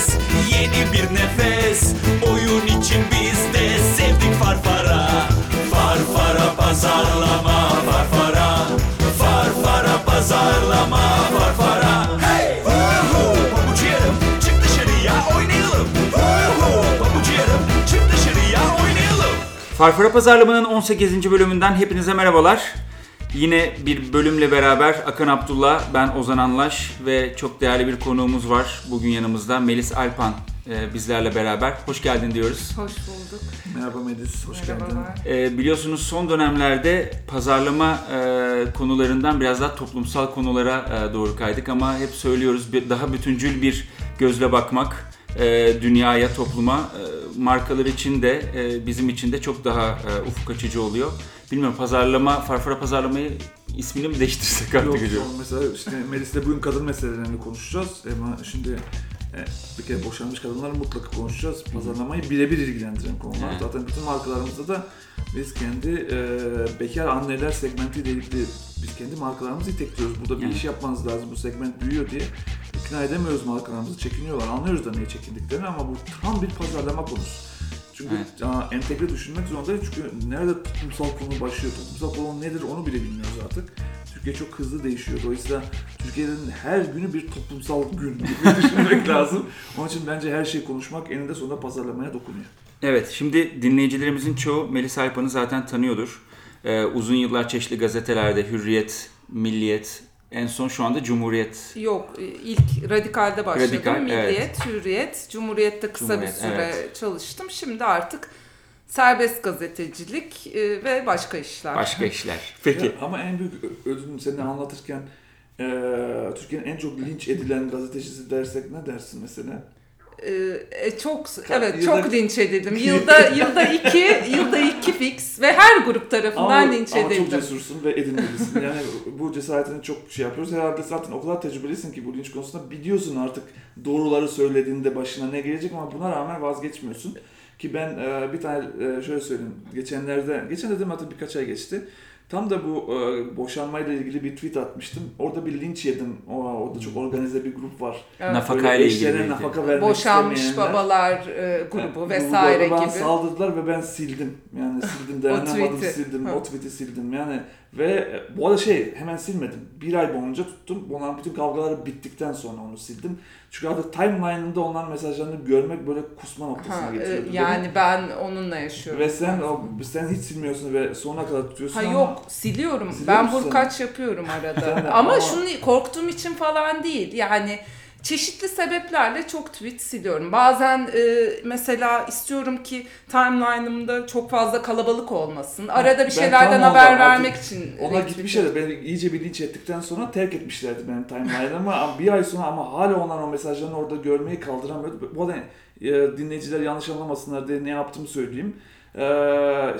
ses, yeni bir nefes. Oyun için biz de sevdik Farfara. Farfara pazarlama, Farfara. Farfara pazarlama, Farfara. Hey! Uhu! Pabucu yarım, çık dışarıya oynayalım. Uhu! Pabucu yarım, çık dışarıya oynayalım. Farfara pazarlamanın 18. bölümünden hepinize merhabalar. Yine bir bölümle beraber Akan Abdullah, ben Ozan Anlaş ve çok değerli bir konuğumuz var bugün yanımızda. Melis Alpan bizlerle beraber. Hoş geldin diyoruz. Hoş bulduk. Merhaba Melis, hoş geldin. Biliyorsunuz son dönemlerde pazarlama konularından biraz daha toplumsal konulara doğru kaydık ama hep söylüyoruz daha bütüncül bir gözle bakmak dünyaya, topluma, markalar için de bizim için de çok daha ufuk açıcı oluyor. Bilmiyorum, pazarlama, Farfara pazarlamayı ismini mi değiştirsek artık hocam? Yok, mesela işte Melis'le bugün kadın meselelerini konuşacağız ama şimdi bir kere boşanmış kadınlarla mutlaka konuşacağız. Pazarlamayı birebir ilgilendiren konular. Evet. Zaten bütün markalarımızda da biz kendi bekar anneler segmentiyle ilgili biz kendi markalarımızı itekliyoruz. Burada bir iş yapmanız lazım, bu segment büyüyor diye. İkna edemiyoruz markalarımızı, çekiniyorlar. Anlıyoruz da niye çekindiklerini ama bu tam bir pazarlama konusu. Çünkü entegre düşünmek zorundayız çünkü nerede toplumsal konu başlıyor, toplumsal konu nedir onu bile bilmiyoruz artık. Türkiye çok hızlı değişiyor. Dolayısıyla Türkiye'nin her günü bir toplumsal gün gibi düşünmek lazım. Onun için bence her şeyi konuşmak eninde sonunda pazarlamaya dokunuyor. Evet, şimdi dinleyicilerimizin çoğu Melis Alpan'ı zaten tanıyordur. Uzun yıllar çeşitli gazetelerde Hürriyet, Milliyet, en son şu anda Cumhuriyet. Yok, ilk Radikal'de başladım. Radikal, Milliyet, evet. Hürriyet, Cumhuriyet'te kısa bir süre çalıştım. Şimdi artık serbest gazetecilik ve başka işler. Başka işler. Peki. Ya, ama en büyük ödülüm seni anlatırken Türkiye'nin en çok linç edilen gazetecisi dersek ne dersin mesela? Çok linç edildim. Yılda iki fix ve her grup tarafından linç edildim. Ama çok cesursun ve edinmelisin. Yani bu cesaretini çok şey yapıyoruz. Herhalde zaten o kadar tecrübelisin ki bu linç konusunda biliyorsun artık doğruları söylediğinde başına ne gelecek ama buna rağmen vazgeçmiyorsun. Ki ben bir tane şöyle söyleyeyim. Geçen dedim hatta birkaç ay geçti. Tam da bu boşanmayla ilgili bir tweet atmıştım. Orada bir linç yedim. Orada çok organize bir grup var. Evet. Nafaka ile ilgili. Boşanmış babalar grubu vesaire gibi. Bana saldırdılar ve ben sildim. Yani sildim, dayanamadım sildim. O tweet'i sildim. Yani ve bu arada hemen silmedim. Bir ay boyunca tuttum. Onların bütün kavgaları bittikten sonra onu sildim. Çünkü artık timeline'ında onların mesajlarını görmek böyle kusma noktasına getiriyordu. Yani ben onunla yaşıyorum. Ve sen hiç silmiyorsun ve sonuna kadar tutuyorsun. Yok, siliyorum. Ben burkaç yapıyorum arada. Ama şunu korktuğum için falan değil. Yani çeşitli sebeplerle çok tweet siliyorum. Bazen mesela istiyorum ki timeline'ımda çok fazla kalabalık olmasın. Arada bir şeylerden haber vermek için. Ona gitmişler de beni iyice bir linç ettikten sonra terk etmişlerdi benim timeline'ımı. Bir ay sonra ama hala onlar o mesajlarını orada görmeyi kaldıramıyordu. Bu arada dinleyiciler yanlış anlamasınlar diye ne yaptığımı söyleyeyim.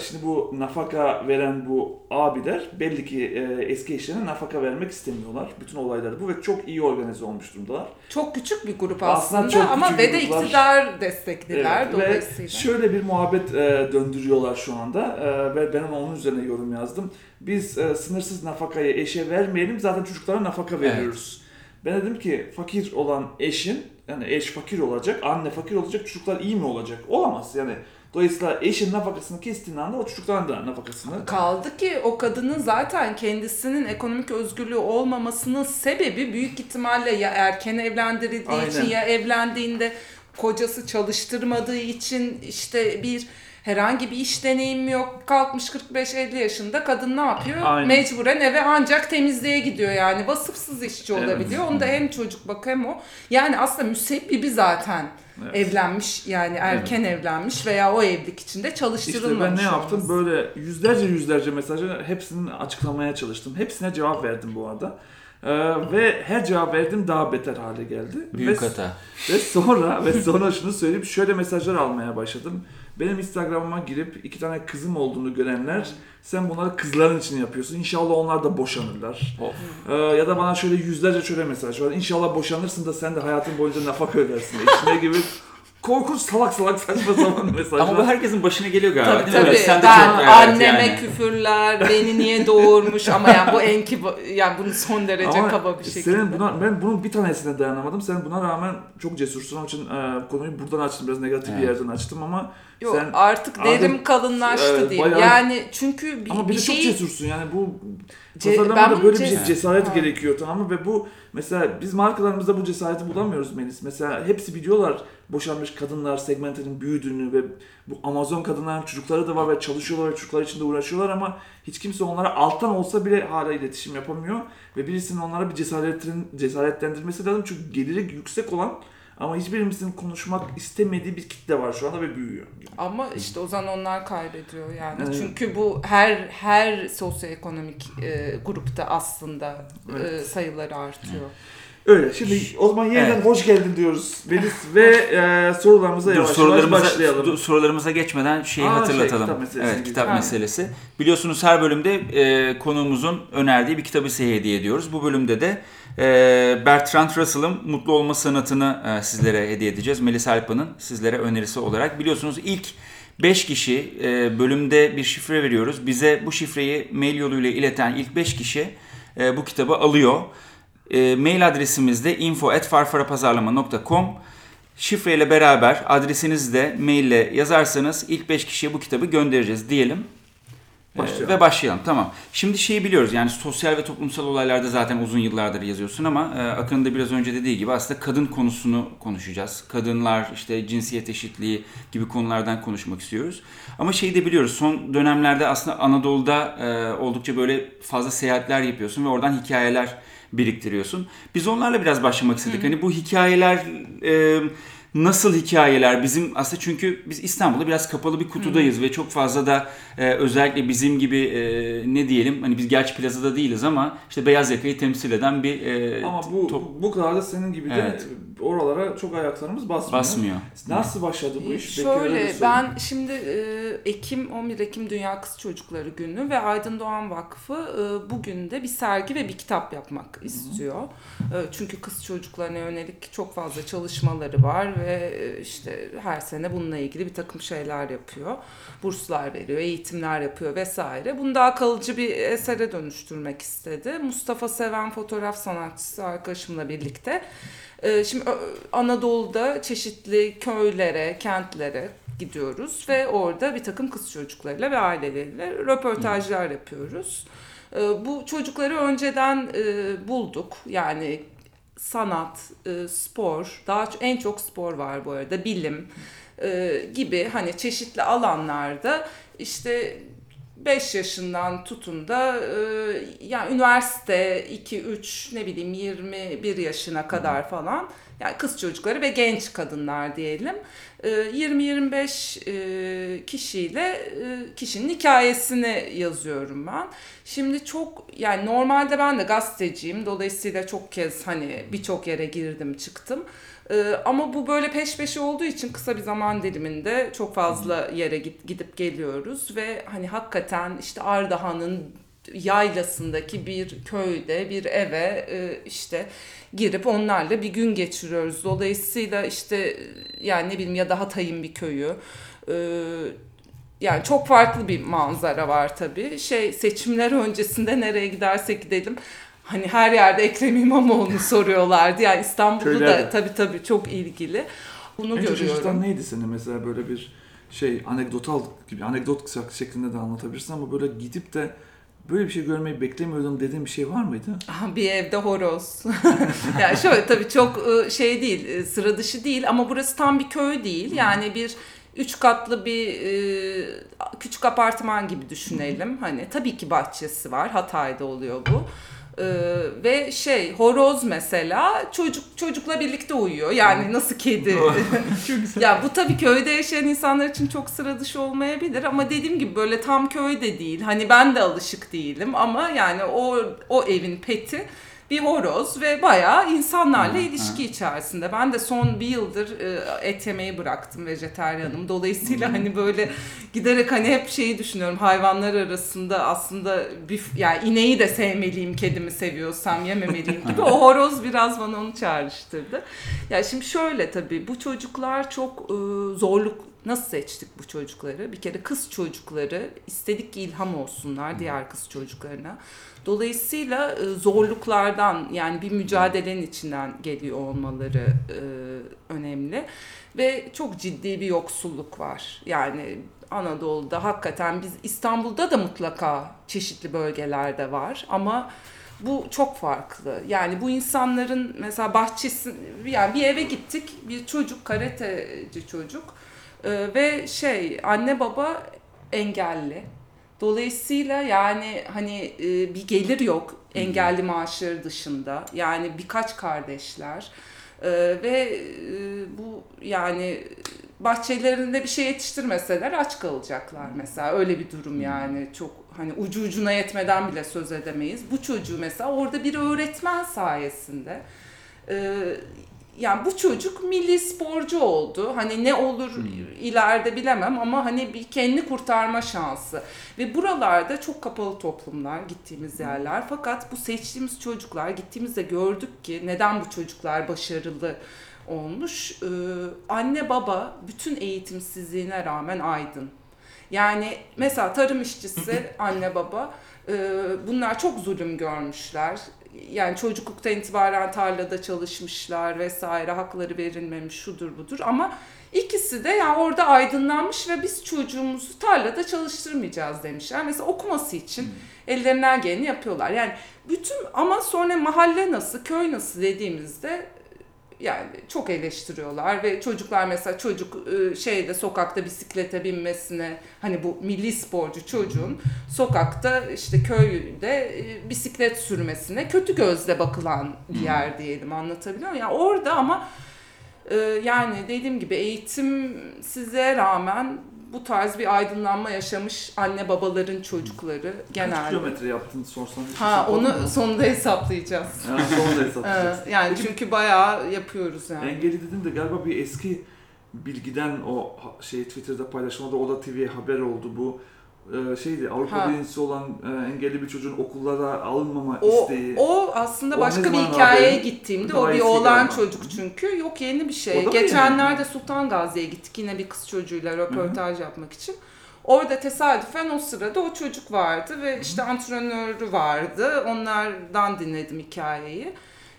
Şimdi bu nafaka veren bu abiler belli ki eski eşlerine nafaka vermek istemiyorlar. Bütün olaylar bu ve çok iyi organize olmuş durumdalar. Çok küçük bir grup aslında ama ve de iktidar destekliler dolayısıyla. Ve şöyle bir muhabbet döndürüyorlar şu anda ve ben onun üzerine yorum yazdım. Biz sınırsız nafakayı eşe vermeyelim, zaten çocuklara nafaka veriyoruz. Evet. Ben dedim ki fakir olan eşin, yani eş fakir olacak, anne fakir olacak, çocuklar iyi mi olacak? Olamaz yani. Dolayısıyla eşin nafakasını kestiğin anda o çocuktan da nafakasını... Kaldı ki o kadının zaten kendisinin ekonomik özgürlüğü olmamasının sebebi büyük ihtimalle ya erken evlendirildiği için ya evlendiğinde kocası çalıştırmadığı için işte bir... Herhangi bir iş deneyimi yok. Kalkmış 45-50 yaşında kadın ne yapıyor? Aynen. Mecburen eve ancak temizliğe gidiyor yani. Vasıfsız işçi olabiliyor. Onu da hem çocuk bak hem o. Yani aslında müsebbibi zaten evlenmiş yani erken evlenmiş veya o evlilik içinde çalıştırılmamış. İşte ben ne yaptım? Böyle yüzlerce mesajı hepsini açıklamaya çalıştım. Hepsine cevap verdim bu arada. Ve her cevap verdim daha beter hale geldi. Büyük hata. Ve sonra şunu söyleyip şöyle mesajlar almaya başladım. Benim Instagram'ıma girip 2 tane kızım olduğunu görenler, sen bunları kızların için yapıyorsun. İnşallah onlar da boşanırlar. Ya da bana şöyle yüzlerce mesaj var. İnşallah boşanırsın da sen de hayatın boyunca nafaka ödersin. İçine gibi korkunç salak salak saçma sapan mesajlar. Ama bu herkesin başına geliyor galiba. Tabii. Sen ben anneme yani küfürler, beni niye doğurmuş ama yani bu en kibar, yani bunun son derece ama kaba bir şekilde. Senin buna, ben bunun bir tanesine dayanamadım. Sen buna rağmen çok cesursun. Onun için konuyu buradan açtım. Biraz negatif bir yerden açtım ama yok, sen artık derim kalınlaştı diye. Yani çünkü bir, ama bir şey... çok cesursun yani bu tasarlamada böyle bir cesaret gerekiyor, tamam mı? Ve bu mesela biz markalarımızda bu cesareti bulamıyoruz Melis. Mesela hepsi biliyorlar boşanmış kadınlar segmentinin büyüdüğünü ve bu Amazon kadınların çocukları da var ve çalışıyorlar ve çocuklar için de uğraşıyorlar ama hiç kimse onlara alttan olsa bile hala iletişim yapamıyor ve birisinin onlara bir cesaretlendirmesi lazım çünkü geliri yüksek olan ama hiçbirimizin konuşmak istemediği bir kitle var şu anda ve büyüyor. Ama işte Ozan onlar kaybediyor yani. Evet. Çünkü bu her sosyoekonomik grupta aslında sayıları artıyor. Evet. Öyle. Şimdi o zaman yeniden hoş geldin diyoruz Melis ve sorularımıza yavaş başlayalım. Sorularımıza geçmeden şeyi hatırlatalım. Kitap meselesi. Evet, kitap meselesi. Biliyorsunuz her bölümde konuğumuzun önerdiği bir kitabı size hediye ediyoruz. Bu bölümde de Bertrand Russell'ın Mutlu Olma Sanatı'nı sizlere hediye edeceğiz. Melis Alpan'ın sizlere önerisi olarak. Biliyorsunuz ilk 5 kişi bölümde bir şifre veriyoruz. Bize bu şifreyi mail yoluyla ileten ilk 5 kişi bu kitabı alıyor. Mail adresimiz de info@farfarapazarlama.com. Şifreyle beraber adresinizi de maille yazarsanız ilk 5 kişiye bu kitabı göndereceğiz diyelim. Ve başlayalım. Tamam. Şimdi şeyi biliyoruz yani sosyal ve toplumsal olaylarda zaten uzun yıllardır yazıyorsun ama Akın'ın da biraz önce dediği gibi aslında kadın konusunu konuşacağız. Kadınlar, işte cinsiyet eşitliği gibi konulardan konuşmak istiyoruz. Ama şeyi de biliyoruz son dönemlerde aslında Anadolu'da oldukça böyle fazla seyahatler yapıyorsun ve oradan hikayeler biriktiriyorsun. Biz onlarla biraz başlamak istedik. Hani bu hikayeler nasıl hikayeler bizim aslında çünkü biz İstanbul'da biraz kapalı bir kutudayız ve çok fazla da özellikle bizim gibi ne diyelim hani biz gerçi plazada değiliz ama işte beyaz yakayı temsil eden bir ama bu kadar da senin gibi de oralara çok ayaklarımız basmıyor. Nasıl başladı bu iş? Şöyle ben şimdi 11 Ekim Dünya Kız Çocukları Günü ve Aydın Doğan Vakfı bugün de bir sergi ve bir kitap yapmak istiyor. Çünkü kız çocuklarına yönelik çok fazla çalışmaları var ve işte her sene bununla ilgili bir takım şeyler yapıyor. Burslar veriyor, eğitimler yapıyor vesaire. Bunu daha kalıcı bir esere dönüştürmek istedi. Mustafa Seven fotoğraf sanatçısı arkadaşımla birlikte. Şimdi Anadolu'da çeşitli köylere, kentlere gidiyoruz ve orada bir takım kız çocuklarıyla ve aileleriyle röportajlar yapıyoruz. Bu çocukları önceden bulduk. Yani sanat, spor, en çok spor var bu arada, bilim gibi hani çeşitli alanlarda işte 5 yaşından tutun da yani üniversite 2-3 ne bileyim 21 yaşına kadar falan yani kız çocukları ve genç kadınlar diyelim 20-25 kişinin hikayesini yazıyorum ben. Şimdi çok yani normalde ben de gazeteciyim dolayısıyla çok kez hani birçok yere girdim çıktım. Ama bu böyle peş peşe olduğu için kısa bir zaman diliminde çok fazla yere gidip geliyoruz ve hani hakikaten işte Ardahan'ın yaylasındaki bir köyde bir eve işte girip onlarla bir gün geçiriyoruz. Dolayısıyla işte yani ne bileyim ya da Hatay'ın bir köyü. Yani çok farklı bir manzara var tabii. Seçimler öncesinde nereye gidersek gidelim. Hani her yerde Ekrem İmamoğlu'nu soruyorlardı. Yani İstanbul'da da tabii çok ilgili. Bunu görüyorum. En çok neydi senin mesela böyle bir anekdotal gibi anekdot şeklinde de anlatabilirsin ama böyle gidip de böyle bir şey görmeyi beklemiyordum dediğin bir şey var mıydı? Bir evde horoz. Yani şöyle tabii çok değil, sıra dışı değil ama burası tam bir köy değil. Yani bir 3 katlı bir küçük apartman gibi düşünelim. Hani tabii ki bahçesi var. Hatay'da oluyor bu. Ve horoz mesela çocukla birlikte uyuyor. Yani nasıl kedi. Ya bu tabii köyde yaşayan insanlar için çok sıra dışı olmayabilir ama dediğim gibi böyle tam köyde değil. Hani ben de alışık değilim ama yani o evin peti bir horoz ve bayağı insanlarla ilişki içerisinde. Ben de son bir yıldır et yemeyi bıraktım, vejetaryanım. Dolayısıyla hani böyle giderek hani hep şeyi düşünüyorum. Hayvanlar arasında aslında bir, yani ineği de sevmeliyim, kedimi seviyorsam yememeliyim gibi. O horoz biraz bana onu çağrıştırdı. Ya yani şimdi şöyle, tabii bu çocuklar çok zorluk. Nasıl seçtik bu çocukları? Bir kere kız çocukları istedik ki ilham olsunlar diğer kız çocuklarına. Dolayısıyla zorluklardan, yani bir mücadelenin içinden geliyor olmaları önemli. Ve çok ciddi bir yoksulluk var. Yani Anadolu'da hakikaten, biz İstanbul'da da mutlaka çeşitli bölgelerde var ama bu çok farklı. Yani bu insanların mesela bahçesi, yani bir eve gittik, bir çocuk, karateci çocuk. Ve anne baba engelli. Dolayısıyla yani hani bir gelir yok engelli maaşları dışında. Yani birkaç kardeşler ve bu yani bahçelerinde bir şey yetiştirmeseler aç kalacaklar mesela. Öyle bir durum yani, çok hani ucu ucuna yetmeden bile söz edemeyiz. Bu çocuğu mesela orada bir öğretmen sayesinde yani bu çocuk milli sporcu oldu. Hani ne olur ileride bilemem ama hani bir kendini kurtarma şansı. Ve buralarda çok kapalı toplumlar, gittiğimiz yerler. Fakat bu seçtiğimiz çocuklar, gittiğimizde gördük ki neden bu çocuklar başarılı olmuş. Anne baba bütün eğitimsizliğine rağmen aydın. Yani mesela tarım işçisi anne baba, bunlar çok zulüm görmüşler. Yani çocukluktan itibaren tarlada çalışmışlar vesaire, hakları verilmemiş, şudur budur, ama ikisi de yani orada aydınlanmış ve biz çocuğumuzu tarlada çalıştırmayacağız demişler. Mesela okuması için ellerinden geleni yapıyorlar. Yani bütün, ama sonra mahalle nasıl, köy nasıl dediğimizde yani çok eleştiriyorlar ve çocuklar mesela çocuk sokakta bisiklete binmesine, hani bu milli sporcu çocuğun sokakta işte köyde bisiklet sürmesine kötü gözle bakılan bir yer diyelim, anlatabiliyor muyum? Yani orada ama yani dediğim gibi eğitimsizliğe rağmen bu tarz bir aydınlanma yaşamış anne babaların çocukları genelde. Kaç kilometre yaptın sorsan? Onu sonunda hesaplayacağız. Yani sonunda hesaplayacağız. Yani çünkü bayağı yapıyoruz yani. Engelli dedim de galiba bir eski bilgiden, o Twitter'da paylaşıldı, Oda TV'ye haber oldu bu. Avrupa birincisi olan engelli bir çocuğun okullara alınmama isteği. O aslında başka bir hikayeye gittiğimde, o bir oğlan çocuk çünkü. Yok, yeni bir şey. Geçenlerde Sultan Gazi'ye gittik yine bir kız çocuğuyla röportaj yapmak için. Orada tesadüfen o sırada o çocuk vardı ve işte antrenörü vardı. Onlardan dinledim hikayeyi.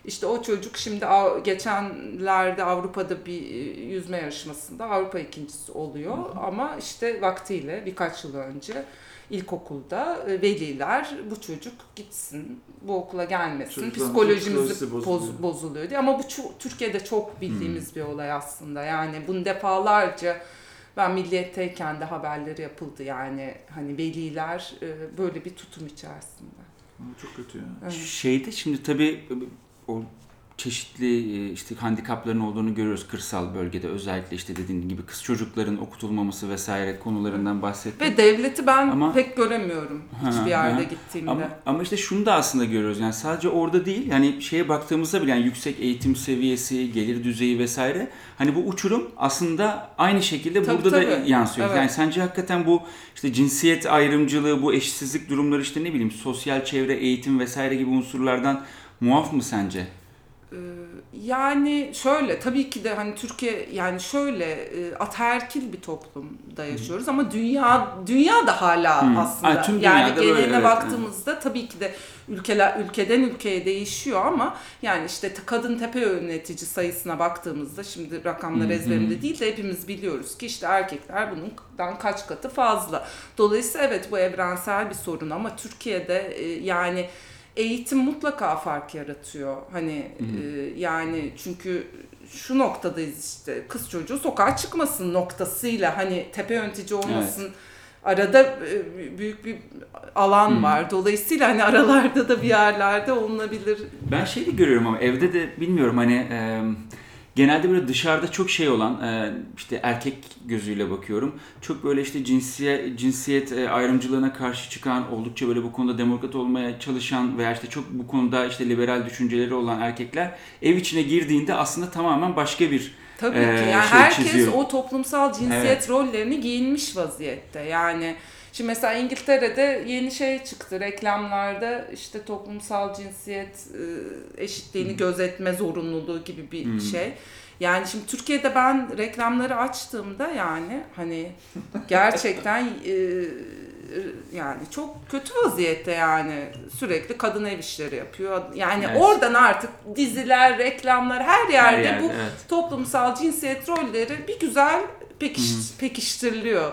İşte o çocuk şimdi geçenlerde Avrupa'da bir yüzme yarışmasında Avrupa ikincisi oluyor. Ama işte vaktiyle birkaç yıl önce ilkokulda veliler bu çocuk gitsin, bu okula gelmesin, psikolojimiz bozuluyor diye. Ama bu Türkiye'de çok bildiğimiz bir olay aslında. Yani bunu defalarca, ben Milliyet'teyken de haberleri yapıldı. Yani hani veliler böyle bir tutum içerisinde. Çok kötü yani. Evet. Şimdi tabii o çeşitli işte handikapların olduğunu görüyoruz kırsal bölgede, özellikle işte dediğin gibi kız çocukların okutulmaması vesaire konularından bahsettik. Ve devleti ben pek göremiyorum hiçbir yerde gittiğimde. Ama işte şunu da aslında görüyoruz, yani sadece orada değil, yani baktığımızda bile, yani yüksek eğitim seviyesi, gelir düzeyi vesaire, hani bu uçurum aslında aynı şekilde burada da yansıyor. Evet. Yani sence hakikaten bu işte cinsiyet ayrımcılığı, bu eşitsizlik durumları, işte ne bileyim sosyal çevre, eğitim vesaire gibi unsurlardan muaf mı sence? Yani şöyle, tabii ki de hani Türkiye, yani şöyle ataerkil bir toplumda yaşıyoruz ama dünya da hala aslında yani geneline baktığımızda tabii ki de ülkeden ülkeye değişiyor ama yani işte kadın tepe yönetici sayısına baktığımızda, şimdi rakamlar ezberimde değil de hepimiz biliyoruz ki işte erkekler bundan kaç katı fazla. Dolayısıyla evet, bu evrensel bir sorun ama Türkiye'de yani eğitim mutlaka fark yaratıyor. Hani yani çünkü şu noktadayız, işte kız çocuğu sokağa çıkmasın noktasıyla hani tepe yönetici olmasın. Evet. Arada büyük bir alan var. Dolayısıyla hani aralarda da bir yerlerde olunabilir. Ben görüyorum ama evde de bilmiyorum hani genelde böyle dışarıda çok şey olan, işte erkek gözüyle bakıyorum. Çok böyle işte cinsiyet ayrımcılığına karşı çıkan, oldukça böyle bu konuda demokrat olmaya çalışan veya işte çok bu konuda işte liberal düşünceleri olan erkekler ev içine girdiğinde aslında tamamen başka bir tabii ki. Yani şey herkes çiziyor. O toplumsal cinsiyet rollerini giyinmiş vaziyette. Yani şimdi mesela İngiltere'de yeni şey çıktı reklamlarda, işte toplumsal cinsiyet eşitliğini gözetme zorunluluğu gibi bir şey. Yani şimdi Türkiye'de ben reklamları açtığımda yani hani gerçekten yani çok kötü vaziyette yani sürekli kadın ev işleri yapıyor. Yani oradan artık diziler, reklamlar her yerde bu toplumsal cinsiyet rolleri bir güzel pekiştiriliyor.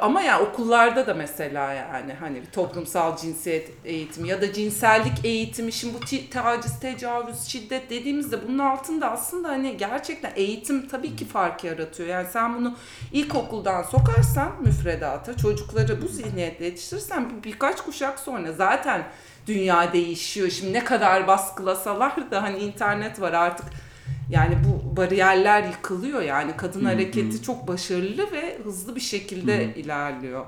Ama ya yani okullarda da mesela yani hani toplumsal cinsiyet eğitimi ya da cinsellik eğitimi, şimdi bu taciz, tecavüz, şiddet dediğimizde bunun altında aslında hani gerçekten eğitim tabii ki fark yaratıyor. Yani sen bunu ilkokuldan sokarsan müfredata, çocukları bu zihniyetle yetiştirirsen birkaç kuşak sonra zaten dünya değişiyor. Şimdi ne kadar baskılasalar da hani internet var artık. Yani bu bariyerler yıkılıyor yani kadın hareketi çok başarılı ve hızlı bir şekilde ilerliyor.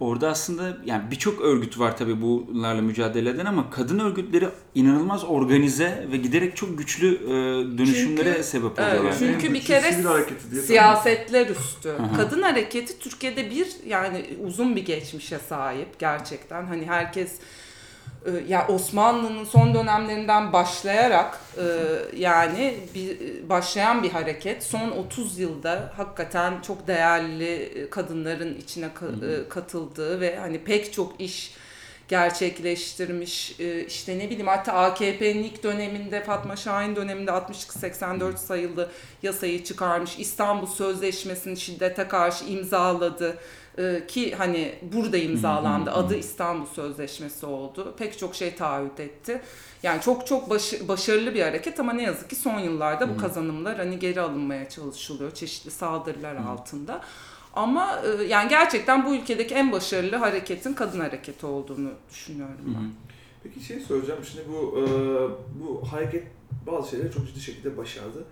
Orada aslında yani birçok örgüt var tabii bunlarla mücadele eden ama kadın örgütleri inanılmaz organize ve giderek çok güçlü dönüşümlere sebep oluyor. Evet, yani. Çünkü bir kere siyasetler üstü. Aha. Kadın hareketi Türkiye'de yani uzun bir geçmişe sahip gerçekten. Hani herkes... Ya Osmanlı'nın son dönemlerinden başlayarak yani başlayan bir hareket. Son 30 yılda hakikaten çok değerli kadınların içine katıldığı ve hani pek çok iş gerçekleştirmiş. İşte ne bileyim hatta AKP'nin ilk döneminde Fatma Şahin döneminde 62-84 sayılı yasayı çıkarmış. İstanbul Sözleşmesi'ni şiddete karşı imzaladı. Ki hani burada imzalandı. Adı İstanbul Sözleşmesi oldu. Pek çok şey taahhüt etti. Yani çok çok başarılı bir hareket ama ne yazık ki son yıllarda bu kazanımlar hani geri alınmaya çalışılıyor. Çeşitli saldırılar altında. Ama yani gerçekten bu ülkedeki en başarılı hareketin kadın hareketi olduğunu düşünüyorum ben. Peki şey soracağım. Şimdi bu hareket bazı şeyleri çok ciddi şekilde başardı.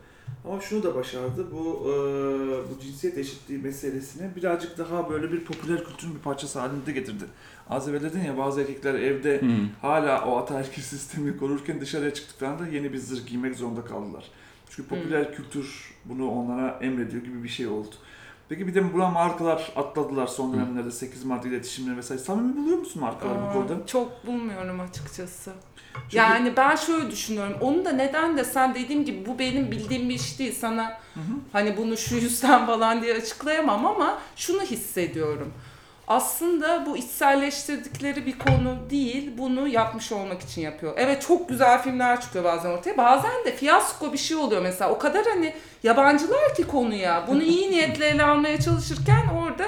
Ama şunu da başardı, bu cinsiyet eşitliği meselesini birazcık daha böyle bir popüler kültürün bir parçası halinde getirdi. Az evvel dedin ya bazı erkekler evde hala o ataerkil sistemi korurken dışarıya çıktıklarında yeni bir zırh giymek zorunda kaldılar. Çünkü popüler kültür bunu onlara emrediyor gibi bir şey oldu. Peki bir de buna markalar atladılar son dönemlerde 8 Mart iletişimleri vesaire. Samimi buluyor musun markalar bu konuda? Çok bulmuyorum açıkçası. Çünkü... Yani ben şöyle düşünüyorum. Onu da neden de sen dediğim gibi bu benim bildiğim bir iş değil. Sana hani bunu şu yüzden falan diye açıklayamam ama şunu hissediyorum. Aslında bu içselleştirdikleri bir konu değil. Bunu yapmış olmak için yapıyor. Evet çok güzel filmler çıkıyor bazen ortaya. Bazen de fiyasko bir şey oluyor mesela. O kadar hani yabancılar ki konuya. Bunu iyi niyetle ele almaya çalışırken orada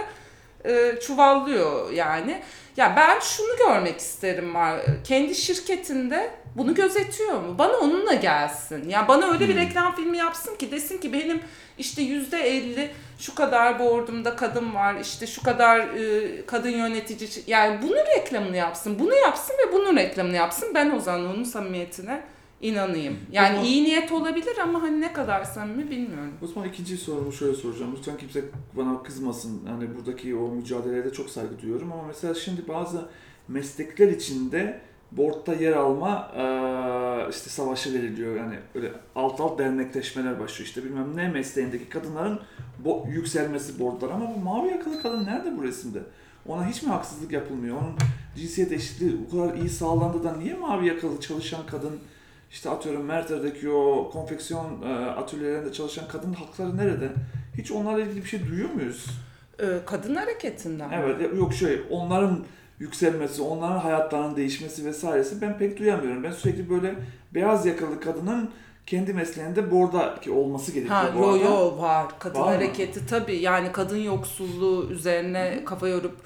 çuvallıyor yani. Ya ben şunu görmek isterim var. Kendi şirketinde bunu gözetiyor mu? Bana onunla gelsin. Ya bana öyle bir reklam filmi yapsın ki desin ki benim işte %50 şu kadar board'umda kadın var. İşte şu kadar kadın yönetici. Yani bunun reklamını yapsın. Bunu yapsın ve bunun reklamını yapsın. Ben o zaman onun samimiyetine inanayım. Yani iyi niyet olabilir ama hani ne kadar samimi bilmiyorum. Osman ikinci sorumu şöyle soracağım. Lütfen kimse bana kızmasın. Hani buradaki o mücadeleye de çok saygı duyuyorum ama mesela şimdi bazı meslekler içinde board'ta yer alma işte savaşı veriliyor. Yani öyle alt dernekleşmeler başlıyor. İşte bilmem ne mesleğindeki kadınların yükselmesi board'lar ama bu mavi yakalı kadın nerede bu resimde? Ona hiç mi haksızlık yapılmıyor? Onun cinsiyet eşitliği o kadar iyi sağlandı da niye mavi yakalı çalışan kadın İşte atıyorum Merter'deki o konfeksiyon atölyelerinde çalışan kadın hakları nerede? Hiç onlarla ilgili bir şey duyuyor muyuz? Kadın hareketinden evet, yok onların yükselmesi, onların hayatlarının değişmesi vesairesi ben pek duyamıyorum. Ben sürekli böyle beyaz yakalı kadının kendi mesleğinde bordaki olması gerekiyor. Yo var. Kadın var hareketi mı? Tabii yani kadın yoksulluğu üzerine kafa yorup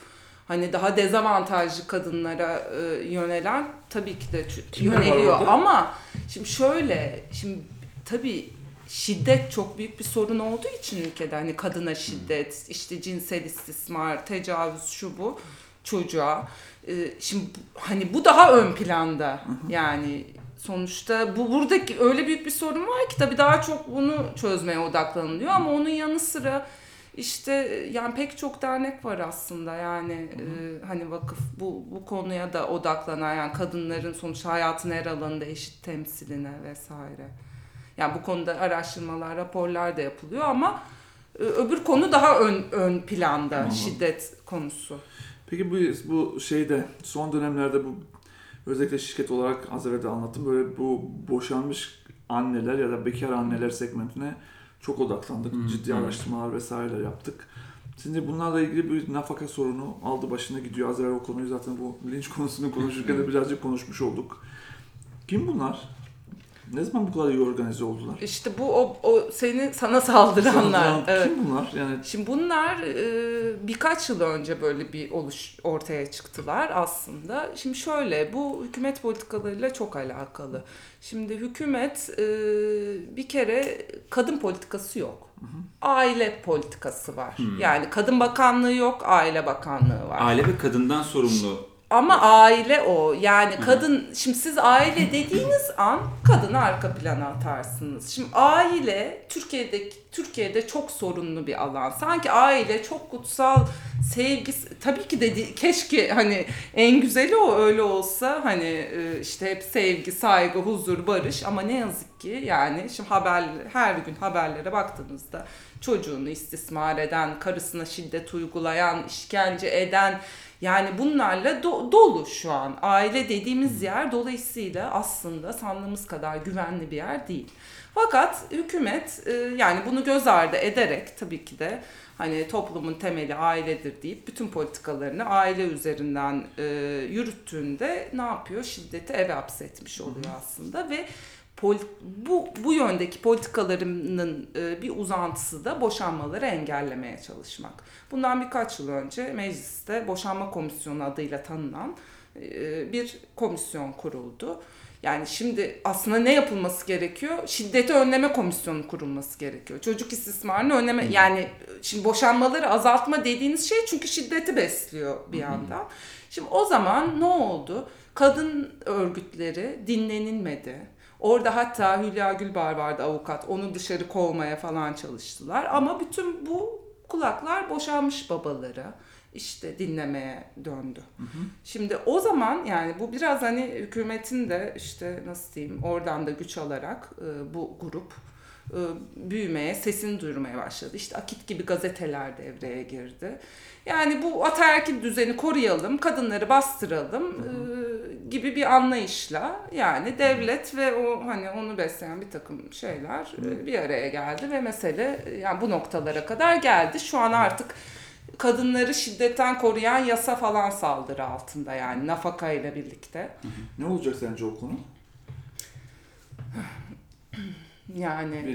hani daha dezavantajlı kadınlara yönelen tabii ki de yöneliyor ama şimdi tabii şiddet çok büyük bir sorun olduğu için ülkede hani kadına şiddet, işte cinsel istismar, tecavüz şu bu çocuğa. Şimdi hani bu daha ön planda yani sonuçta bu buradaki öyle büyük bir sorun var ki tabii daha çok bunu çözmeye odaklanılıyor ama onun yanı sıra işte yani pek çok dernek var aslında yani hani vakıf bu konuya da odaklanan yani kadınların sonuçta hayatın her alanında eşit temsiline vesaire. Yani bu konuda araştırmalar, raporlar da yapılıyor ama öbür konu daha ön planda şiddet konusu. Peki bu şeyde son dönemlerde bu özellikle şirket olarak az evvel de anlattım böyle bu boşanmış anneler ya da bekar anneler segmentine çok odaklandık. Ciddi araştırmalar vesaireler yaptık. Şimdi bunlarla ilgili bir nafaka sorunu aldı başına gidiyor. Az evvel o konuyu zaten bu linç konusunu konuşurken de birazcık konuşmuş olduk. Kim bunlar? Ne zaman bu kadar iyi organize oldular? İşte bu o sana saldıranlar. Evet. Kim bunlar? Yani şimdi bunlar birkaç yıl önce böyle bir ortaya çıktılar aslında. Şimdi şöyle bu hükümet politikalarıyla çok alakalı. Şimdi hükümet bir kere kadın politikası yok. Aile politikası var. Yani kadın bakanlığı yok, aile bakanlığı var. Aile ve kadından sorumlu. Ama aile o. Yani kadın, şimdi siz aile dediğiniz an kadını arka plana atarsınız. Şimdi aile Türkiye'de çok sorunlu bir alan. Sanki aile çok kutsal, sevgisi. Tabii ki de keşke hani en güzeli o öyle olsa. Hani işte hep sevgi, saygı, huzur, barış ama ne yazık ki yani şimdi her gün haberlere baktığınızda çocuğunu istismar eden, karısına şiddet uygulayan, işkence eden yani bunlarla dolu şu an. Aile dediğimiz yer dolayısıyla aslında sandığımız kadar güvenli bir yer değil. Fakat hükümet yani bunu göz ardı ederek tabii ki de hani toplumun temeli ailedir deyip bütün politikalarını aile üzerinden yürüttüğünde ne yapıyor? Şiddeti eve hapsetmiş oluyor aslında ve bu yöndeki politikalarının bir uzantısı da boşanmaları engellemeye çalışmak. Bundan birkaç yıl önce mecliste Boşanma Komisyonu adıyla tanınan bir komisyon kuruldu. Yani şimdi aslında ne yapılması gerekiyor? Şiddeti önleme komisyonu kurulması gerekiyor. Çocuk istismarını önleme yani şimdi boşanmaları azaltma dediğiniz şey çünkü şiddeti besliyor bir yandan. Şimdi o zaman ne oldu? Kadın örgütleri dinlenilmedi. Orada hatta Hülya Gülbar vardı avukat. Onu dışarı kovmaya falan çalıştılar. Ama bütün bu kulaklar boşanmış babaları işte dinlemeye döndü. Şimdi o zaman yani bu biraz hani hükümetin de işte nasıl diyeyim oradan da güç alarak bu grup büyümeye, sesini duyurmaya başladı. İşte Akit gibi gazeteler devreye girdi. Yani bu ataerkil düzeni koruyalım, kadınları bastıralım gibi bir anlayışla yani devlet ve o hani onu besleyen bir takım şeyler bir araya geldi ve mesele yani bu noktalara kadar geldi. Şu an artık kadınları şiddetten koruyan yasa falan saldırı altında yani nafaka ile birlikte. Ne olacak sence o konu? Yani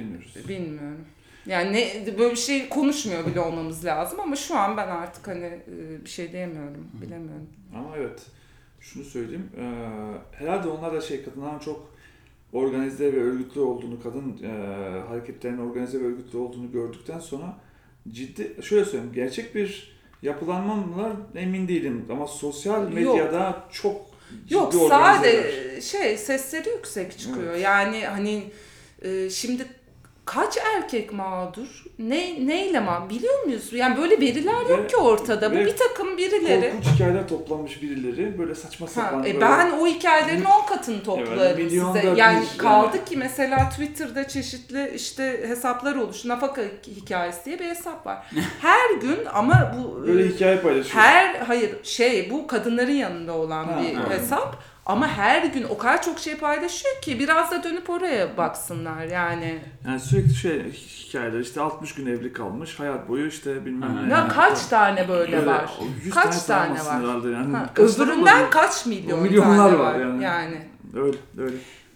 bilmiyorum. Yani böyle bir şey konuşmuyor bile olmamız lazım ama şu an ben artık hani bir şey diyemiyorum, bilemiyorum. Ama evet, şunu söyleyeyim. Herhalde onlar da kadınların çok organize ve örgütlü olduğunu, kadın hareketlerinin organize ve örgütlü olduğunu gördükten sonra ciddi, şöyle söyleyeyim, gerçek bir yapılanma mılar emin değilim ama sosyal medyada çok ciddi organizeler. Yok, sadece sesleri yüksek çıkıyor. Evet. Yani hani şimdi kaç erkek mağdur? Neyle mağdur? Biliyor muyuz? Yani böyle veriler yok ki ortada. Bu bir takım birileri. Korkunç hikayeler toplamış birileri. Böyle saçma sapan. Ben o hikayelerin 10 katını toplarım size. Yani kaldı ki mesela Twitter'da çeşitli işte hesaplar oluştu. Nafaka hikayesi diye bir hesap var. Her gün ama bu... Böyle hikaye paylaşıyor. Hayır bu kadınların yanında olan bir hesap. Ama her gün o kadar çok şey paylaşıyor ki biraz da dönüp oraya baksınlar yani. Yani sürekli hikayeler işte 60 gün evli kalmış, hayat boyu işte bilmem ne. Ya kaç tane böyle var? Kaç tane var? Yani. Öbüründen kaç milyonlar var yani. Öyle.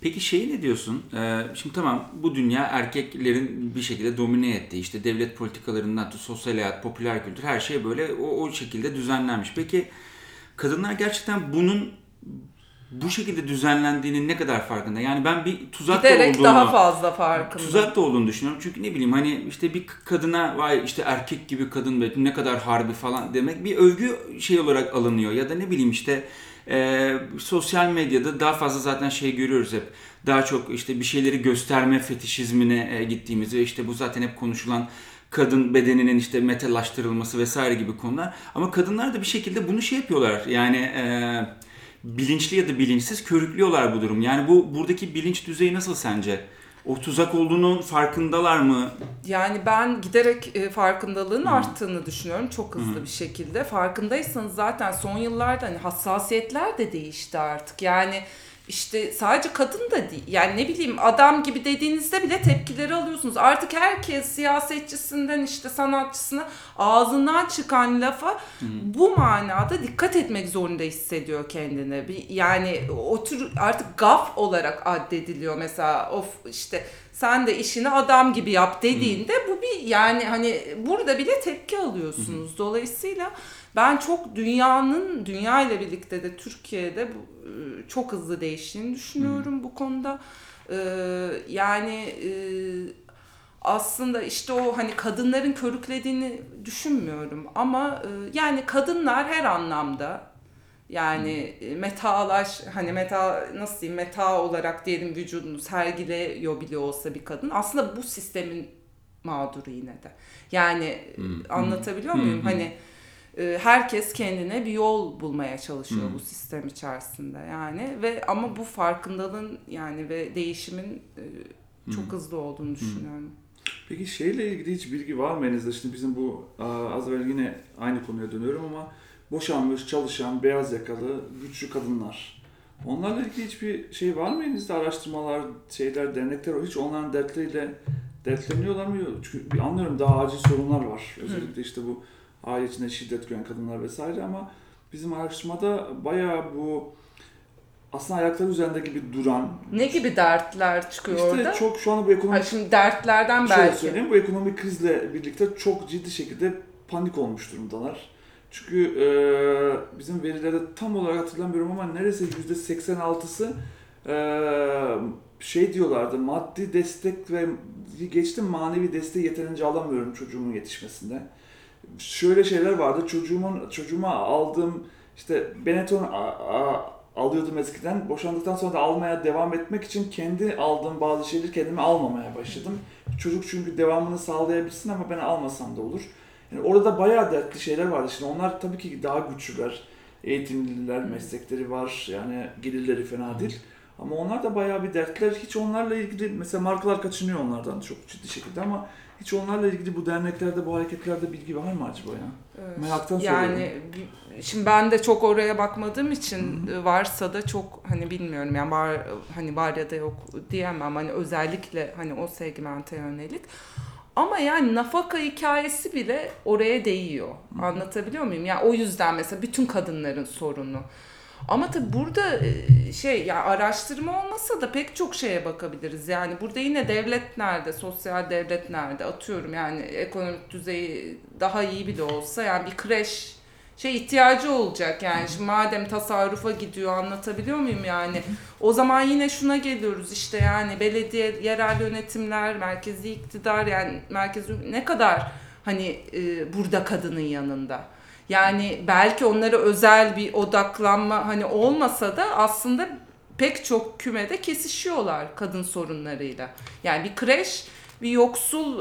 Peki ne diyorsun? Şimdi tamam bu dünya erkeklerin bir şekilde domine ettiği işte devlet politikalarından tut sosyal hayat, popüler kültür her şey böyle o şekilde düzenlenmiş. Peki kadınlar gerçekten bunun bu şekilde düzenlendiğinin ne kadar farkında? Yani ben bir tuzak da olduğunu düşünüyorum. Çünkü ne bileyim hani işte bir kadına vay işte erkek gibi kadın ne kadar harbi falan demek bir övgü olarak alınıyor. Ya da ne bileyim işte Sosyal medyada daha fazla zaten şey görüyoruz hep. Daha çok işte bir şeyleri gösterme fetişizmine gittiğimiz ve işte bu zaten hep konuşulan kadın bedeninin işte metalaştırılması vesaire gibi konular. Ama kadınlar da bir şekilde bunu şey yapıyorlar. Yani bilinçli ya da bilinçsiz körüklüyorlar bu durum. Yani bu buradaki bilinç düzeyi nasıl sence? O tuzak olduğunun farkındalar mı? Yani ben giderek farkındalığın arttığını düşünüyorum çok hızlı bir şekilde. Farkındaysanız zaten son yıllarda hani hassasiyetler de değişti artık. Yani işte sadece kadın da değil. Yani ne bileyim adam gibi dediğinizde bile tepkileri alıyorsunuz. Artık herkes siyasetçisinden işte sanatçısına ağzından çıkan lafa bu manada dikkat etmek zorunda hissediyor kendini. Yani o tür artık gaf olarak addediliyor mesela işte sen de işini adam gibi yap dediğinde bu bir yani hani burada bile tepki alıyorsunuz. Dolayısıyla ben çok dünya ile birlikte de Türkiye'de çok hızlı değiştiğini düşünüyorum bu konuda. Aslında işte o hani kadınların körüklediğini düşünmüyorum ama yani kadınlar her anlamda yani meta olarak diyelim vücudunu sergileyor bile olsa bir kadın aslında bu sistemin mağduru yine de. Yani anlatabiliyor muyum? Hani herkes kendine bir yol bulmaya çalışıyor bu sistem içerisinde yani ve ama bu farkındalığın yani ve değişimin çok hızlı olduğunu düşünüyorum. Peki şeyle ilgili hiç bilgi var mı elinizde? Şimdi bizim bu az evvel yine aynı konuya dönüyorum ama boşanmış, çalışan, beyaz yakalı, güçlü kadınlar. Onlarla ilgili hiçbir şey var mı elinizde? Araştırmalar, şeyler, dernekler hiç onların dertleriyle dertleniyorlar mı? Çünkü bir anlıyorum daha acil sorunlar var. Özellikle işte bu aile içinde şiddet gören kadınlar vesaire ama bizim araştırmada bayağı bu aslında ayakları üzerinde gibi duran... Ne gibi dertler çıkıyor işte orada? İşte çok şu anda bu ekonomik... Şimdi dertlerden şöyle belki. Şöyle söyleyeyim, bu ekonomik krizle birlikte çok ciddi şekilde panik olmuş durumdalar. Çünkü bizim verilerde tam olarak hatırlamıyorum ama neredeyse %86'sı şey diyorlardı, maddi destek ve geçtim manevi desteği yeterince alamıyorum çocuğumun yetişmesinde. Şöyle şeyler vardı. Çocuğuma aldığım işte Benetton alıyordum eskiden. Boşandıktan sonra da almaya devam etmek için kendi aldığım bazı şeyleri kendime almamaya başladım. Çocuk çünkü devamını sağlayabilsin ama ben almasam da olur. Yani orada bayağı dertli şeyler vardı. Şimdi onlar tabii ki daha güçlüler. Eğitimliler, meslekleri var. Yani gelirleri fena değil. Ama onlar da bayağı bir dertler. Hiç onlarla ilgili mesela markalar kaçınıyor onlardan çok ciddi şekilde ama hiç onlarla ilgili bu derneklerde, bu hareketlerde bilgi var mı acaba ya? Evet. Meraktan soruyorum. Yani şimdi ben de çok oraya bakmadığım için varsa da çok hani bilmiyorum yani var ya da yok diyemem. Hani özellikle hani o segmente yönelik. Ama yani nafaka hikayesi bile oraya değiyor. Anlatabiliyor muyum? Yani o yüzden mesela bütün kadınların sorunu. Ama tabii burada ya araştırma olmasa da pek çok şeye bakabiliriz. Yani burada yine devlet nerede, sosyal devlet nerede atıyorum yani ekonomik düzeyi daha iyi bile olsa yani bir kreş ihtiyacı olacak yani şimdi madem tasarrufa gidiyor anlatabiliyor muyum yani o zaman yine şuna geliyoruz işte yani belediye, yerel yönetimler, merkezi iktidar yani merkezi ne kadar hani burada kadının yanında. Yani belki onlara özel bir odaklanma hani olmasa da aslında pek çok kümede kesişiyorlar kadın sorunlarıyla. Yani bir kreş, bir yoksul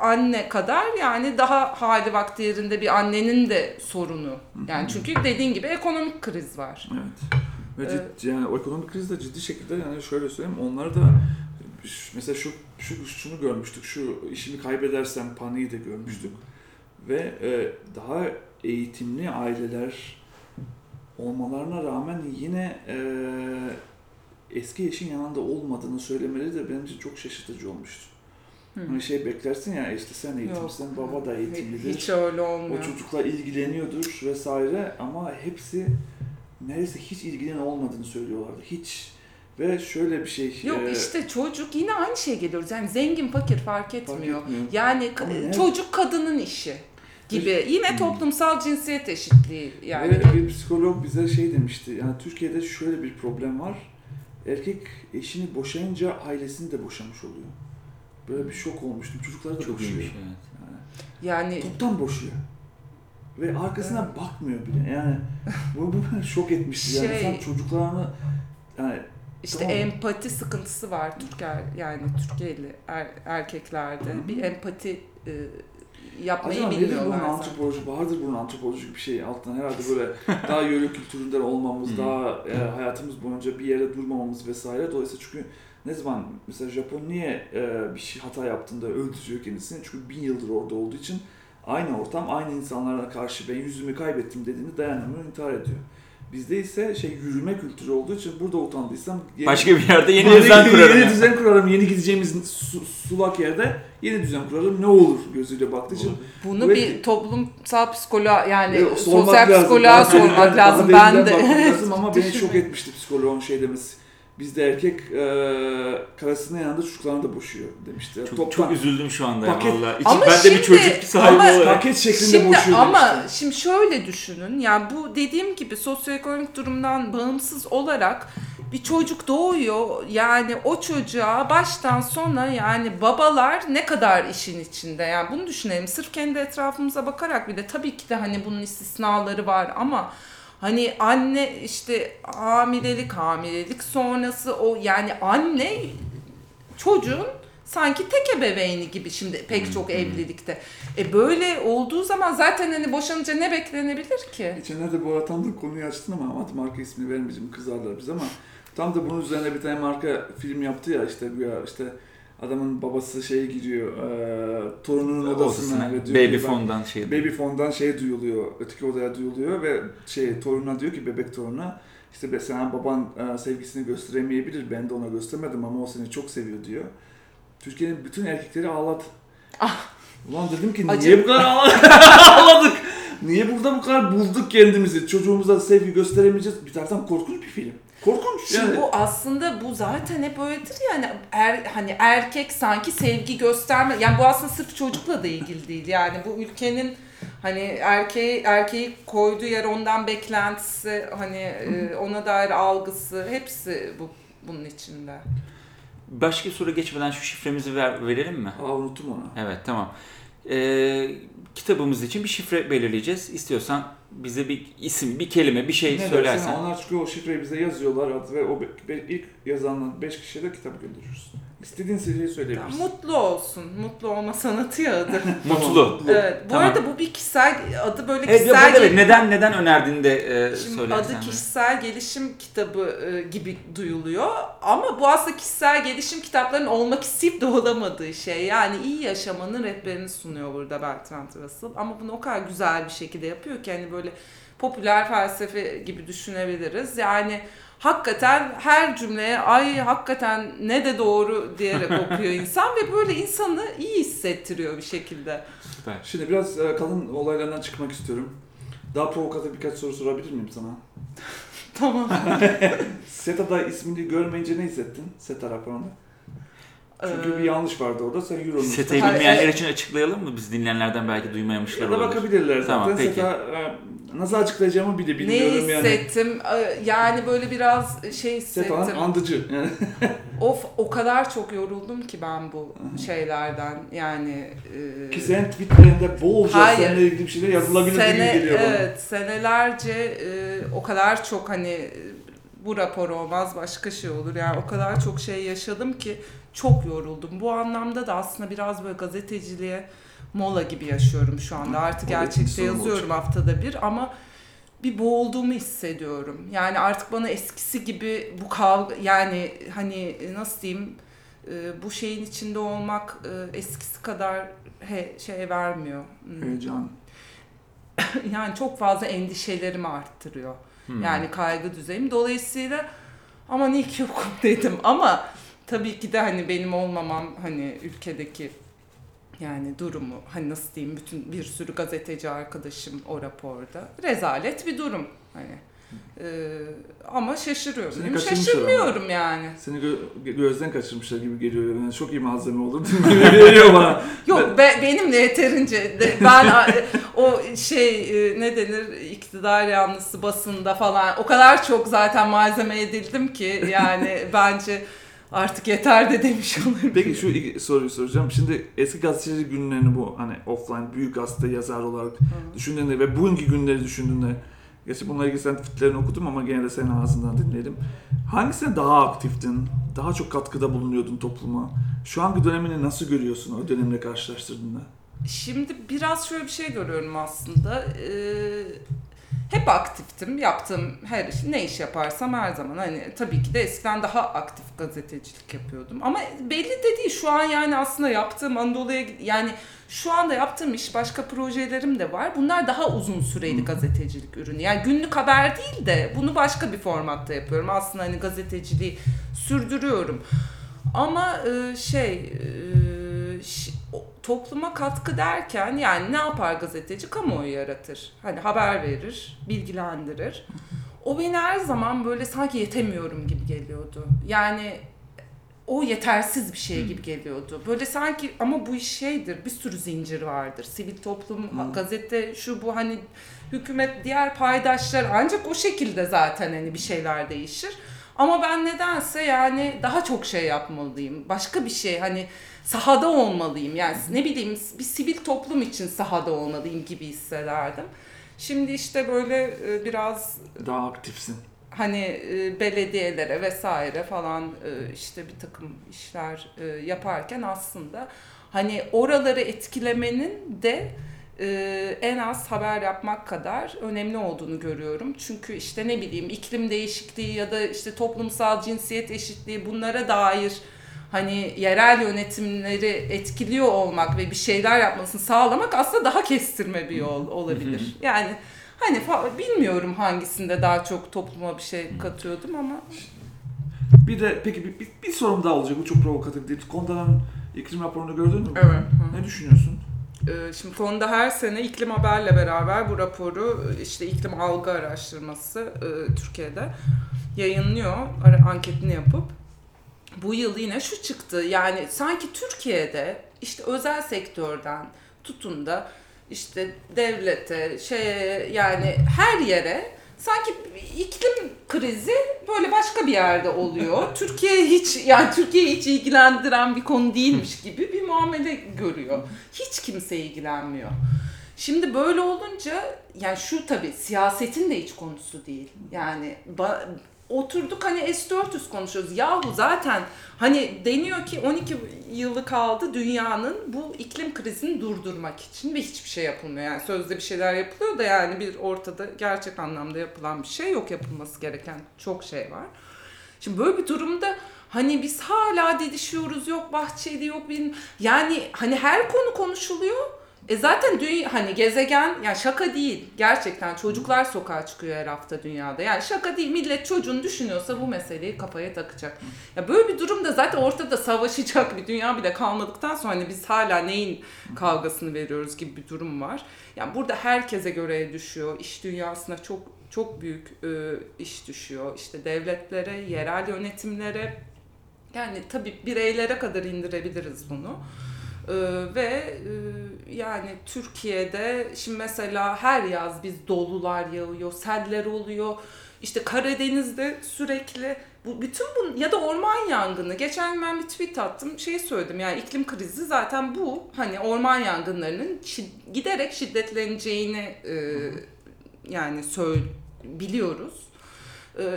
anne kadar yani daha hali vakti yerinde bir annenin de sorunu. Yani çünkü dediğin gibi ekonomik kriz var. Evet. Ve yani o ekonomik kriz de ciddi şekilde yani şöyle söyleyeyim onlar da mesela şunu görmüştük, şu işimi kaybedersem paniği de görmüştük. Ve daha eğitimli aileler olmalarına rağmen yine eski eşin yanında olmadığını söylemeleri de benim için çok şaşırtıcı olmuştu. Hani beklersin ya işte sen eğitimsin, baba da eğitimlidir, hiç öyle olmuyor. O çocukla ilgileniyordur vesaire ama hepsi neredeyse hiç ilgilenen olmadığını söylüyorlardı. Hiç. Ve şöyle bir şey... Yok işte çocuk yine aynı şeye geliyoruz yani zengin fakir fark etmiyor. Yani çocuk kadının işi. Gibi. Yine toplumsal cinsiyet eşitliği yani. Ve bir psikolog bize demişti. Yani Türkiye'de şöyle bir problem var. Erkek eşini boşayınca ailesini de boşamış oluyor. Böyle bir şok olmuştum. Çocuklar da çok boşuyor. Çok iyi bir şey. Yani toptan boşuyor. Ve arkasına bakmıyor bile. Yani bu beni şok etmişti. Yani sen çocuklarını yani İşte tamam. Empati sıkıntısı var Türkiye'li erkeklerde. Hı-hı. Bir empati yapmayı acaba bilmiyorlar. Acaba nedir bunun antropolojik, vardır bunun antropolojik bir şey altından herhalde böyle daha yöre kültüründen olmamız, daha hayatımız boyunca bir yere durmamamız vesaire. Dolayısıyla çünkü ne zaman mesela Japon niye bir şey hata yaptığında öldürüyor kendisini? Çünkü 1000 yıldır orada olduğu için aynı ortam, aynı insanlara karşı ben yüzümü kaybettim dediğinde dayanamıyor, intihar ediyor. Bizde ise yürüme kültürü olduğu için burada utandıysam başka bir yerde yeni düzen kurarım. Yeni gideceğimiz sulak yerde yeni düzen kurarım. Ne olur gözüyle baktığı için. Bunu evet, bir toplumsal psikoloğa sosyal psikoloğa sormak lazım. Ben de ama beni şok etmişti psikoloğun demesi. Bizde erkek karısının yanında çocuklarını da boşuyor demişti. Çok üzüldüm şu anda ya valla. Ben de bir çocuk sahibi olarak paket şeklinde boşuyor demişti. Şimdi şöyle düşünün, yani bu dediğim gibi sosyoekonomik durumdan bağımsız olarak bir çocuk doğuyor. Yani o çocuğa baştan sona babalar ne kadar işin içinde? Yani bunu düşünelim. Sırf kendi etrafımıza bakarak bile tabii ki de bunun istisnaları var ama anne hamilelik sonrası o anne çocuğun sanki tek ebeveyni gibi şimdi pek çok evlilikte. Böyle olduğu zaman zaten boşanınca ne beklenebilir ki? Geçenlerde bu arada tam da konuyu açtın ama marka ismini vermeyeceğim, kızarlar biz ama tam da bunun üzerine bir tane marka film yaptı ya adamın babası giriyor, torununun odasına. Baby fondan duyuluyor, öteki odaya duyuluyor ve torununa diyor ki, bebek torununa, sen baban sevgisini gösteremeyebilir, ben de ona göstermedim ama o seni çok seviyor diyor. Türkiye'nin bütün erkekleri ağladı. Ulan dedim ki niye bu kadar ağladık? Niye burada bu kadar bulduk kendimizi? Çocuğumuza sevgi gösteremeyeceğiz. Bir taraftan korkunç bir film. Korkunç. Şimdi bu aslında zaten hep öyledir erkek sanki sevgi gösterme. Bu aslında sırf çocukla da ilgili değil. Bu ülkenin erkeği koyduğu yer, ondan beklentisi, ona dair algısı, hepsi bunun içinde. Başka soru geçmeden şu şifremizi verelim mi? Unuttum onu. Evet, tamam. Kitabımız için bir şifre belirleyeceğiz. İstiyorsan bize bir isim, bir kelime, bir şey söylersen. Onlar çünkü o şifreyi bize yazıyorlar ve o ilk yazanların 5 kişiye de kitap gönderiyoruz. İstediğin şeyi söyleyebilirsin. Mutlu olsun. Mutlu olma sanatı ya adı. Mutlu. Evet. Bu arada bu bir kişisel adı kişisel. Neden önerdin de söylersen. Şimdi adı kişisel gelişim kitabı gibi duyuluyor ama bu aslında kişisel gelişim kitaplarının olmak isteyip de olamadığı şey. İyi yaşamanın rehberini sunuyor burada Bertrand Russell ama bunu o kadar güzel bir şekilde yapıyor ki popüler felsefe gibi düşünebiliriz. Hakikaten her cümleye hakikaten ne de doğru diyerek okuyor insan ve böyle insanı iyi hissettiriyor bir şekilde. Süper. Şimdi biraz kadın olaylarından çıkmak istiyorum. Daha provokatif birkaç soru sorabilir miyim sana? Tamam. Seta'da ismini görmeyince ne hissettin? Seta raporunda. Çünkü bir yanlış vardı orada. Sen Euro'nun... Seta'yı bilmeyenler için açıklayalım mı? Biz dinleyenlerden belki duymayamışlar olabilir. Ya da bakabilirler zaten. Tamam, peki. Seta, nasıl açıklayacağımı bile bilmiyorum. Ne hissettim? Böyle biraz hissettim. Seta'nın andıcı. Of, o kadar çok yoruldum ki ben bu şeylerden. Ki senin tweetlerinde bolca seninle ilgili bir şeyler yazılabilir gibi geliyor bana. Evet, senelerce o kadar çok bu rapor olmaz, başka şey olur. O kadar çok şey yaşadım ki çok yoruldum. Bu anlamda da aslında biraz böyle gazeteciliğe mola gibi yaşıyorum şu anda. Artık gerçekte yazıyorum haftada bir ama bir boğulduğumu hissediyorum. Artık bana eskisi gibi bu kavga nasıl diyeyim, bu şeyin içinde olmak eskisi kadar şey vermiyor. Heyecan. Çok fazla endişelerimi arttırıyor. Kaygı düzeyim. Dolayısıyla aman iyi ki yokum dedim ama tabii ki de benim olmamam ülkedeki durumu nasıl diyeyim, bütün bir sürü gazeteci arkadaşım o raporda, rezalet bir durum ama şaşırıyorum. Şaşırmıyorum ama. Seni gözden kaçırmışlar gibi geliyor. Çok iyi malzeme olur geliyor bana. Yok benimle yeterince ben o ne denir, iktidar yanlısı basında falan o kadar çok zaten malzeme edildim ki bence artık yeter de demiş olabilir. Peki şu iki soruyu soracağım. Şimdi eski gazeteci günlerini bu hani offline büyük gazete yazar olarak düşündüğünde ve bugünkü günleri düşündüğünde, gerçi bununla ilgili sen tweetlerini okudum ama gene de senin ağzından dinleyelim. Hangisine daha aktiftin? Daha çok katkıda bulunuyordun topluma? Şu anki dönemini nasıl görüyorsun o dönemle karşılaştırdığında? Şimdi biraz şöyle bir şey görüyorum aslında. Hep aktiftim. Yaptığım her iş, ne iş yaparsam her zaman. Hani tabii ki de eskiden daha aktif gazetecilik yapıyordum. Ama belli de değil. Şu an yani aslında yaptığım Anadolu'ya, yani şu anda yaptığım iş, başka projelerim de var. Bunlar daha uzun süreli gazetecilik ürünü. Yani günlük haber değil de bunu başka bir formatta yapıyorum. Aslında hani gazeteciliği sürdürüyorum. Ama topluma katkı derken yani ne yapar gazeteci? Kamuoyu yaratır. Hani haber verir, bilgilendirir. O beni her zaman böyle sanki yetemiyorum gibi geliyordu. Yani o yetersiz bir şey gibi geliyordu. Böyle sanki ama bu iş şeydir, bir sürü zincir vardır. Sivil toplum, gazete, şu bu, hani hükümet, diğer paydaşlar, ancak o şekilde zaten hani bir şeyler değişir. Ama ben nedense yani daha çok şey yapmalıyım. Başka bir şey, hani sahada olmalıyım. Yani ne bileyim, bir sivil toplum için sahada olmalıyım gibi hissederdim. Şimdi işte böyle biraz daha aktifsin. Hani belediyelere vesaire falan işte bir takım işler yaparken aslında hani oraları etkilemenin de en az haber yapmak kadar önemli olduğunu görüyorum. Çünkü işte ne bileyim iklim değişikliği ya da işte toplumsal cinsiyet eşitliği, bunlara dair hani yerel yönetimleri etkiliyor olmak ve bir şeyler yapmasını sağlamak aslında daha kestirme bir yol olabilir. Yani hani bilmiyorum hangisinde daha çok topluma bir şey katıyordum ama. Bir de peki bir sorum daha olacak, bu çok provokatif değil. Kondan'ın iklim raporunu gördün mü? Evet. Ne düşünüyorsun? Şimdi Fonda her sene İklim Haberle beraber bu raporu, işte iklim algı araştırması Türkiye'de yayınlıyor, anketini yapıp. Bu yıl yine şu çıktı, yani sanki Türkiye'de işte özel sektörden tutun da işte devlete, şeye, yani her yere sanki iklim krizi böyle başka bir yerde oluyor. Türkiye'yi hiç ilgilendiren bir konu değilmiş gibi bir muamele görüyor. Hiç kimse ilgilenmiyor. Şimdi böyle olunca yani şu tabii siyasetin de hiç konusu değil. Yani oturduk hani S-400 konuşuyoruz. Yahu zaten hani deniyor ki 12 yılı kaldı dünyanın bu iklim krizini durdurmak için ve hiçbir şey yapılmıyor. Yani sözde bir şeyler yapılıyor da yani bir ortada gerçek anlamda yapılan bir şey yok. Yapılması gereken çok şey var. Şimdi böyle bir durumda hani biz hala didişiyoruz, yok Bahçeli, yok bilmem. Yani hani her konu konuşuluyor. Zaten hani gezegen, yani şaka değil, gerçekten çocuklar sokağa çıkıyor her hafta dünyada. Yani şaka değil, millet çocuğunu düşünüyorsa bu meseleyi kafaya takacak. Ya böyle bir durumda zaten ortada savaşacak bir dünya bile kalmadıktan sonra hani biz hala neyin kavgasını veriyoruz gibi bir durum var. Yani burada herkese göre düşüyor, iş dünyasına çok çok büyük iş düşüyor. İşte devletlere, yerel yönetimlere, yani tabii bireylere kadar indirebiliriz bunu. Ve yani Türkiye'de şimdi mesela her yaz biz dolular yağıyor, seller oluyor. İşte Karadeniz'de sürekli bütün bu, ya da orman yangını. Geçen ben bir tweet attım, söyledim yani iklim krizi zaten bu. Hani orman yangınlarının giderek şiddetleneceğini yani biliyoruz.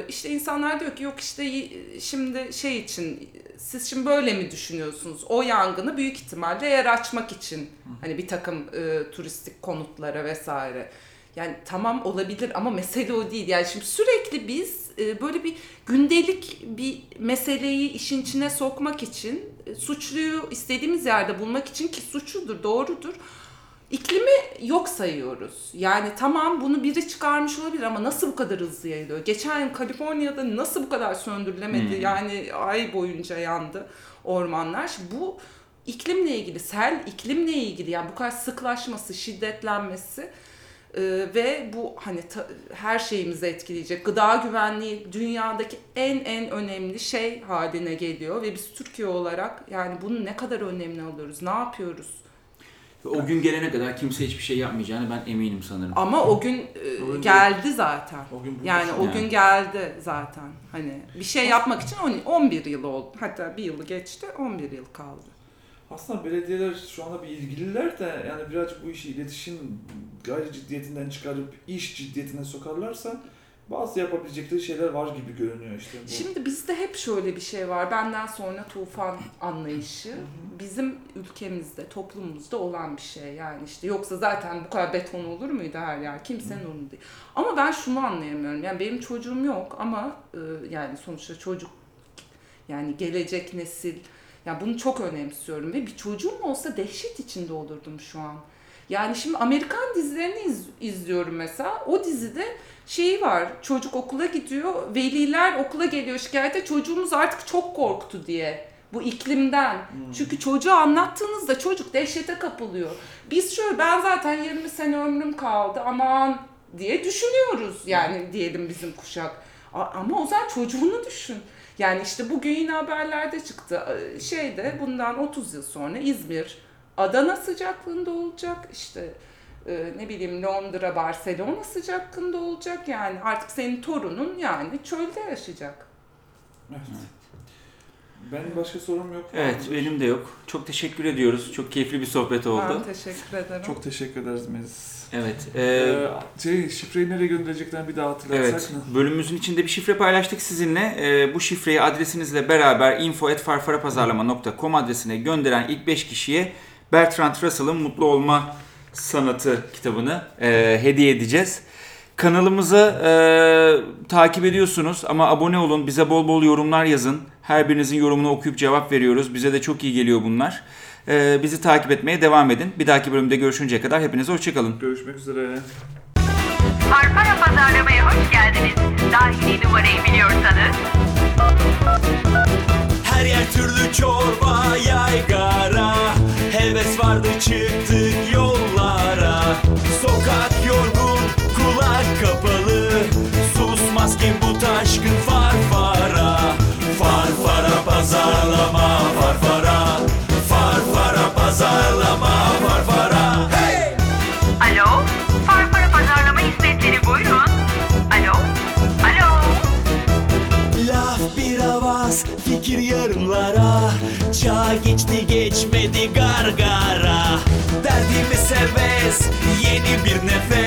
İşte insanlar diyor ki yok işte şimdi için siz şimdi böyle mi düşünüyorsunuz? O yangını büyük ihtimalle yer açmak için hani bir takım turistik konutlara vesaire. Yani tamam olabilir ama mesele o değil. Yani şimdi sürekli biz böyle bir gündelik bir meseleyi işin içine sokmak için, suçluyu istediğimiz yerde bulmak için, ki suçludur, doğrudur, İklimi yok sayıyoruz. Yani tamam bunu biri çıkarmış olabilir ama nasıl bu kadar hızlı yayılıyor? Geçen yıl Kaliforniya'da nasıl bu kadar söndürülemedi? Yani ay boyunca yandı ormanlar. Şimdi bu iklimle ilgili, sel iklimle ilgili, yani bu kadar sıklaşması, şiddetlenmesi ve bu hani her şeyimizi etkileyecek. Gıda güvenliği dünyadaki en önemli şey haline geliyor ve biz Türkiye olarak yani bunu ne kadar önemli alıyoruz, ne yapıyoruz? O gün gelene kadar kimse hiçbir şey yapmayacağını ben eminim sanırım. Ama o gün geldi zaten. O gün yani o gün geldi zaten. Hani bir şey yapmak için 11 yıl oldu. Hatta bir yılı geçti, 11 yıl kaldı. Aslında belediyeler şu anda bir ilgililer de yani birazcık bu işi iletişim gayri ciddiyetinden çıkarıp iş ciddiyetine sokarlarsa bazı yapabilecekleri şeyler var gibi görünüyor işte. Bu. Şimdi bizde hep şöyle bir şey var. Benden sonra tufan anlayışı bizim ülkemizde, toplumumuzda olan bir şey. Yani işte yoksa zaten bu kadar beton olur muydu her yer? Kimsenin umurunda değil. Ama ben şunu anlayamıyorum. Yani benim çocuğum yok ama yani sonuçta çocuk yani gelecek nesil. Yani bunu çok önemsiyorum ve bir çocuğum olsa dehşet içinde olurdum şu an. Yani şimdi Amerikan dizilerini izliyorum mesela. O dizide şeyi var, çocuk okula gidiyor, veliler okula geliyor şikayete, çocuğumuz artık çok korktu diye. Bu iklimden. Çünkü çocuğa anlattığınızda çocuk dehşete kapılıyor. Biz şöyle, ben zaten 20 sene ömrüm kaldı aman diye düşünüyoruz yani diyelim bizim kuşak. Ama o zaman çocuğunu düşün. Yani işte bugün yine haberlerde çıktı. Şeyde bundan 30 yıl sonra İzmir, Adana sıcaklığında olacak. İşte ne bileyim Londra, Barcelona sıcaklığında olacak. Yani artık senin torunun yani çölde yaşayacak. Evet. Benim başka sorum yok. Evet, benim de yok. Çok teşekkür ediyoruz. Çok keyifli bir sohbet oldu. Ben teşekkür ederim. Çok teşekkür ederiz Melis. Evet. Şifreyi nereye göndereceklerini bir daha hatırlatsak. Evet. Bölümümüzün içinde bir şifre paylaştık sizinle. Bu şifreyi adresinizle beraber info@farfarapazarlama.com adresine gönderen ilk 5 kişiye Bertrand Russell'ın Mutlu Olma Sanatı kitabını hediye edeceğiz. Kanalımızı takip ediyorsunuz ama abone olun, bize bol bol yorumlar yazın. Her birinizin yorumunu okuyup cevap veriyoruz. Bize de çok iyi geliyor bunlar. Bizi takip etmeye devam edin. Bir dahaki bölümde görüşünceye kadar hepinize hoşçakalın. Görüşmek üzere. Farfara Pazarlama'ya hoş geldiniz. Dahili numarayı biliyorsanız. Her yer türlü çorba, yaygara. Heves vardı çıktık yollara. Sokak yorgun, kulak kapalı. Susmaz kim bu taşkın farfara. Farfara pazarlama, farfara. Farfara pazarlama, farfara. Hey! Alo, farfara pazarlama hizmetleri buyurun. Alo, alo. Laf bir avaz, fikir yarımlara. Çağ geçti geçmedi gargara. Derdimi serbest, yeni bir nefes.